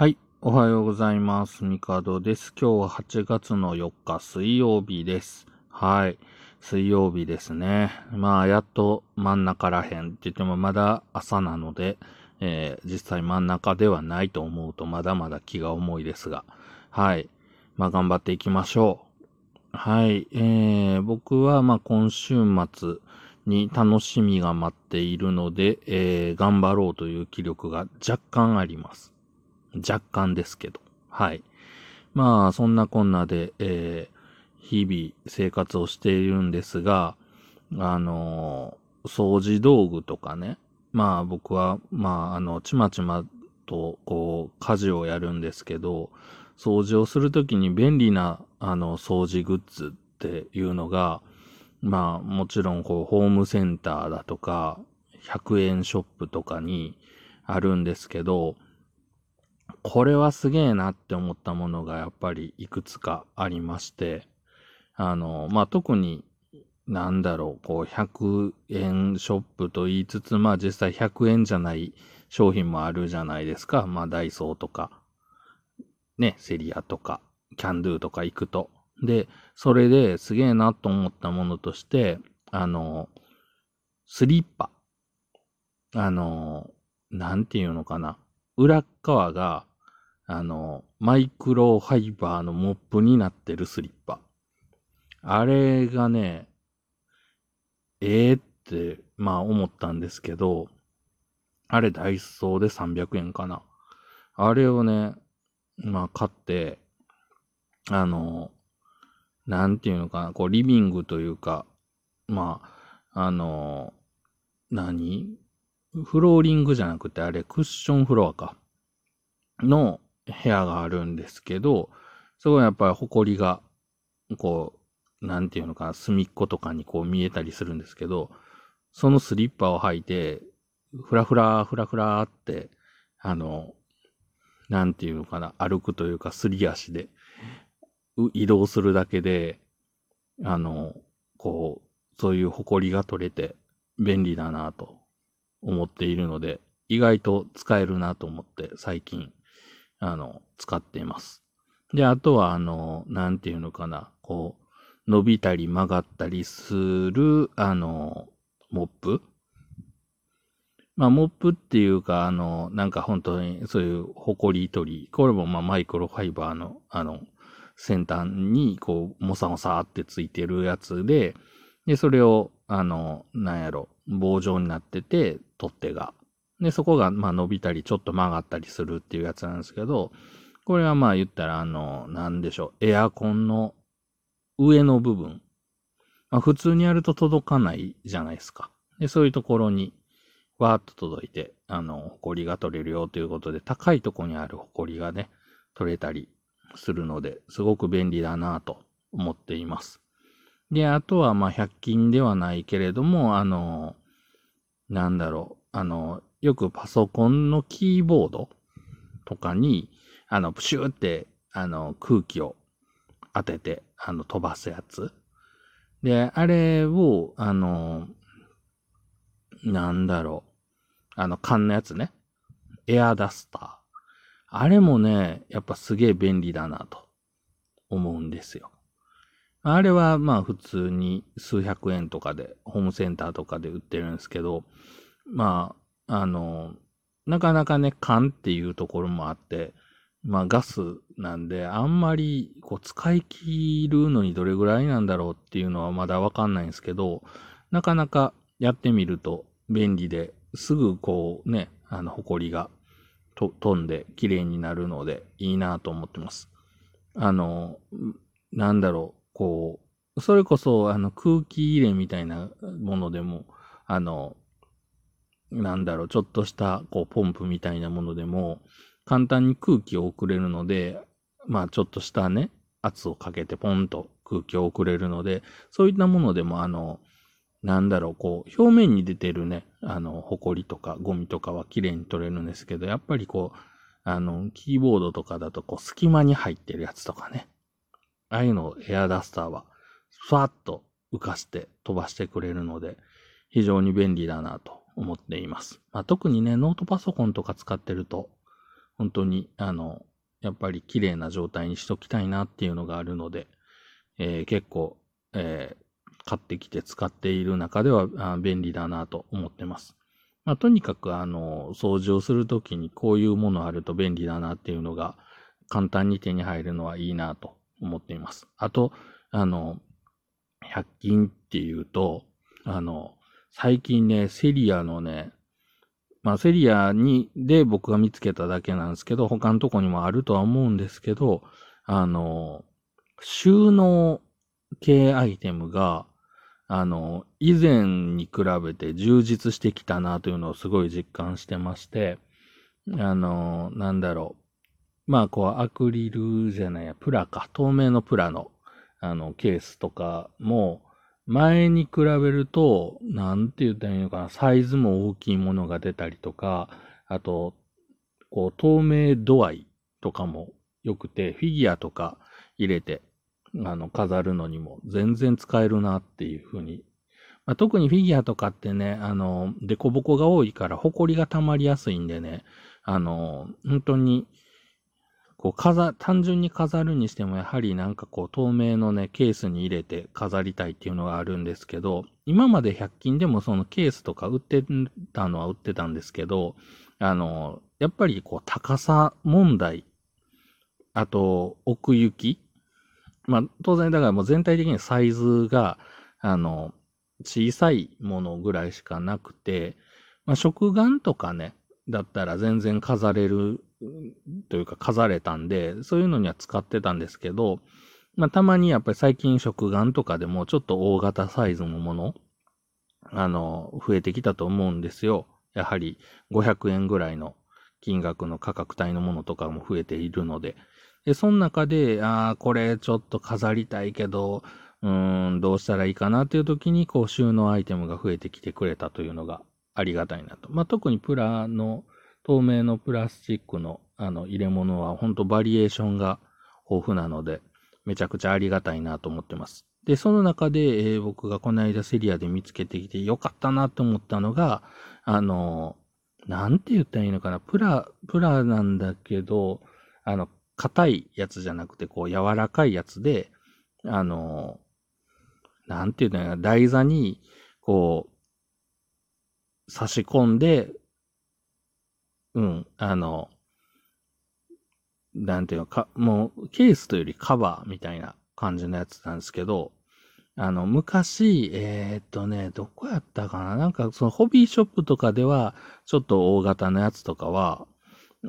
はい、おはようございます。ミカドです。今日は8月の4日水曜日です。はい、水曜日ですね。まあやっと真ん中らへんって言ってもまだ朝なので、実際真ん中ではないと思うとまだまだ気が重いですが、はい、まあ頑張っていきましょう。はい、僕はまあ今週末に楽しみが待っているので、頑張ろうという気力が若干あります。若干ですけど。はい。まあ、そんなこんなで、日々生活をしているんですが、掃除道具とかね、まあ僕は、まあ、ちまちまと、こう、家事をやるんですけど、掃除をするときに便利な、掃除グッズっていうのが、まあ、もちろん、こう、ホームセンターだとか、100円ショップとかにあるんですけど、これはすげえなって思ったものがやっぱりいくつかありまして、まあ、特に、なんだろう、こう、100円ショップと言いつつ、まあ、実際100円じゃない商品もあるじゃないですか。まあ、ダイソーとか、ね、セリアとか、キャンドゥとか行くと。で、それですげえなと思ったものとして、スリッパ。なんていうのかな。裏側が、マイクロファイバーのモップになってるスリッパ。あれがね、って、まあ思ったんですけど、あれダイソーで300円かな。あれをね、まあ買って、なんていうのかな、こうリビングというか、まあ、フローリングじゃなくてあれクッションフロアかの部屋があるんですけど、すごいやっぱり埃がこうなんていうのか隅っことかにこう見えたりするんですけど、そのスリッパを履いてフラフラってなんていうのかな歩くというかすり足で移動するだけでこうそういう埃が取れて便利だなと。思っているので、意外と使えるなと思って最近、使っています。で、あとは、なんていうのかな、こう、伸びたり曲がったりする、モップ。まあ、モップっていうか、なんか本当にそういう埃取り、これもまあマイクロファイバーの、先端に、こう、モサモサってついてるやつで、で、それを、なんやろ、棒状になってて、取っ手が。で、そこが、まあ、伸びたり、ちょっと曲がったりするっていうやつなんですけど、これはまあ、言ったら、なんでしょう、エアコンの上の部分。まあ、普通にやると届かないじゃないですか。で、そういうところに、わーっと届いて、埃が取れるよということで、高いところにある埃がね、取れたりするので、すごく便利だなと思っています。で、あとは、まあ、100均ではないけれども、なんだろう、よくパソコンのキーボードとかに、プシューって、空気を当てて、飛ばすやつ。で、あれを、なんだろう、缶のやつね。エアダスター。あれもね、やっぱすげえ便利だなと思うんですよ。あれはまあ普通に数百円とかでホームセンターとかで売ってるんですけど、まあなかなかね缶っていうところもあって、まあガスなんであんまりこう使い切るのにどれぐらいなんだろうっていうのはまだわかんないんですけど、なかなかやってみると便利ですぐこうね埃が飛んで綺麗になるのでいいなと思ってます。なんだろう。こう、それこそ、空気入れみたいなものでも、なんだろう、ちょっとした、こう、ポンプみたいなものでも、簡単に空気を送れるので、まあ、ちょっとしたね、圧をかけてポンと空気を送れるので、そういったものでも、なんだろう、こう、表面に出てるね、埃とかゴミとかは綺麗に取れるんですけど、やっぱりこう、キーボードとかだと、こう、隙間に入ってるやつとかね、ああいうのをエアダスターは、ふわっと浮かして飛ばしてくれるので、非常に便利だなと思っています。まあ、特にね、ノートパソコンとか使ってると、本当にやっぱり綺麗な状態にしときたいなっていうのがあるので、結構、買ってきて使っている中では便利だなと思ってます。まあ、とにかく掃除をするときにこういうものあると便利だなっていうのが簡単に手に入るのはいいなと思っています。あと、100均っていうと、最近ね、セリアのね、まあセリアにで僕が見つけただけなんですけど、他のとこにもあるとは思うんですけど、収納系アイテムが、以前に比べて充実してきたなというのをすごい実感してまして、まあこうアクリルじゃないや、プラか、透明のプラの、ケースとかも、前に比べると、なんて言ったらいいのかな、サイズも大きいものが出たりとか、あと、こう、透明度合いとかも良くて、フィギュアとか入れて、飾るのにも全然使えるなっていうふうに。まあ、特にフィギュアとかってね、デコボコが多いから、ホコリが溜まりやすいんでね、本当に、こう単純に飾るにしてもやはりなんかこう透明のねケースに入れて飾りたいっていうのがあるんですけど、今まで100均でもそのケースとか売ってたのは売ってたんですけど、やっぱりこう高さ問題、あと奥行き、まあ当然だからもう全体的にサイズが小さいものぐらいしかなくて、まあ食玩とかねだったら全然飾れるというか飾れたんで、そういうのには使ってたんですけど、まあたまにやっぱり最近食玩とかでもちょっと大型サイズのもの、増えてきたと思うんですよ。やはり500円ぐらいの金額の価格帯のものとかも増えているので、で、その中で、これちょっと飾りたいけど、どうしたらいいかなっていう時に、こう収納アイテムが増えてきてくれたというのがありがたいなと。まあ特に透明のプラスチックの入れ物は本当バリエーションが豊富なのでめちゃくちゃありがたいなと思ってます。で、その中で、僕がこの間セリアで見つけてきてよかったなと思ったのが、なんて言ったらいいのかな、プラなんだけど、硬いやつじゃなくてこう柔らかいやつで、なんて言ったらいいのかな、台座にこう差し込んで、なんていうのか、もうケースというよりカバーみたいな感じのやつなんですけど、昔、どこやったかな、なんかそのホビーショップとかでは、ちょっと大型のやつとかは、そ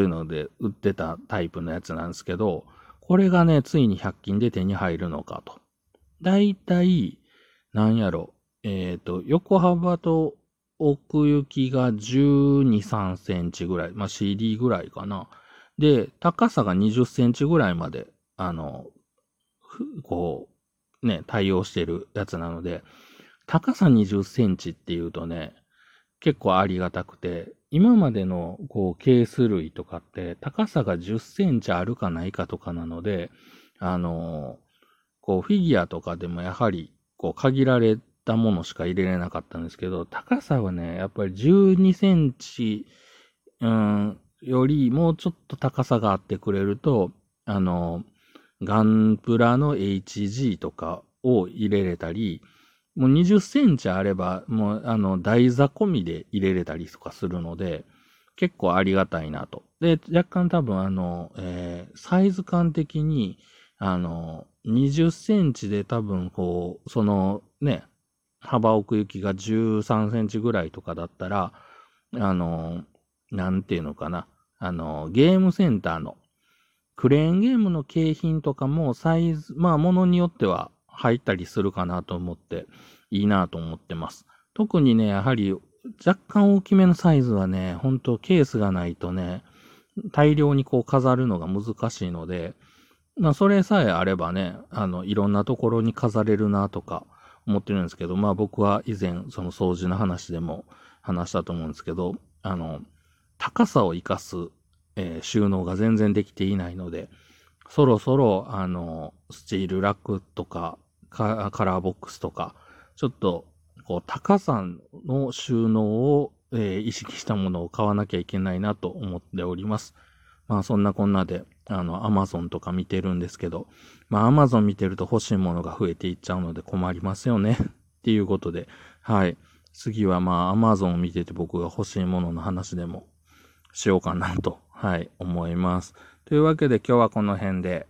ういうので売ってたタイプのやつなんですけど、これがね、ついに100均で手に入るのかと。だいたい、横幅と、奥行きが12、3センチぐらい。まあ、CD ぐらいかな。で、高さが20センチぐらいまで、こう、ね、対応してるやつなので、高さ20センチっていうとね、結構ありがたくて、今までのこう、ケース類とかって、高さが10センチあるかないかとかなので、こう、フィギュアとかでもやはり、こう、限られて、ものしか入れれなかったんですけど、高さはねやっぱり12センチ、よりもうちょっと高さがあってくれるとガンプラの HG とかを入れれたり、もう20センチあればもう台座込みで入れれたりとかするので結構ありがたいなと。で、若干多分サイズ感的に20センチで多分こうそのね幅奥行きが13センチぐらいとかだったら、なんていうのかな、ゲームセンターの、クレーンゲームの景品とかもサイズ、まあ物によっては入ったりするかなと思って、いいなと思ってます。特にね、やはり若干大きめのサイズはね、ほんとケースがないとね、大量にこう飾るのが難しいので、まあそれさえあればね、いろんなところに飾れるなとか、思ってるんですけど、まあ僕は以前その掃除の話でも話したと思うんですけど、高さを生かす、収納が全然できていないので、そろそろスチールラックとかカラーボックスとか、ちょっとこう高さの収納を意識したものを買わなきゃいけないなと思っております。まあそんなこんなで、Amazon とか見てるんですけど、まあ Amazon 見てると欲しいものが増えていっちゃうので困りますよねっていうことで、はい。次はまあ Amazon を見てて僕が欲しいものの話でもしようかなと、はい、思います。というわけで今日はこの辺で。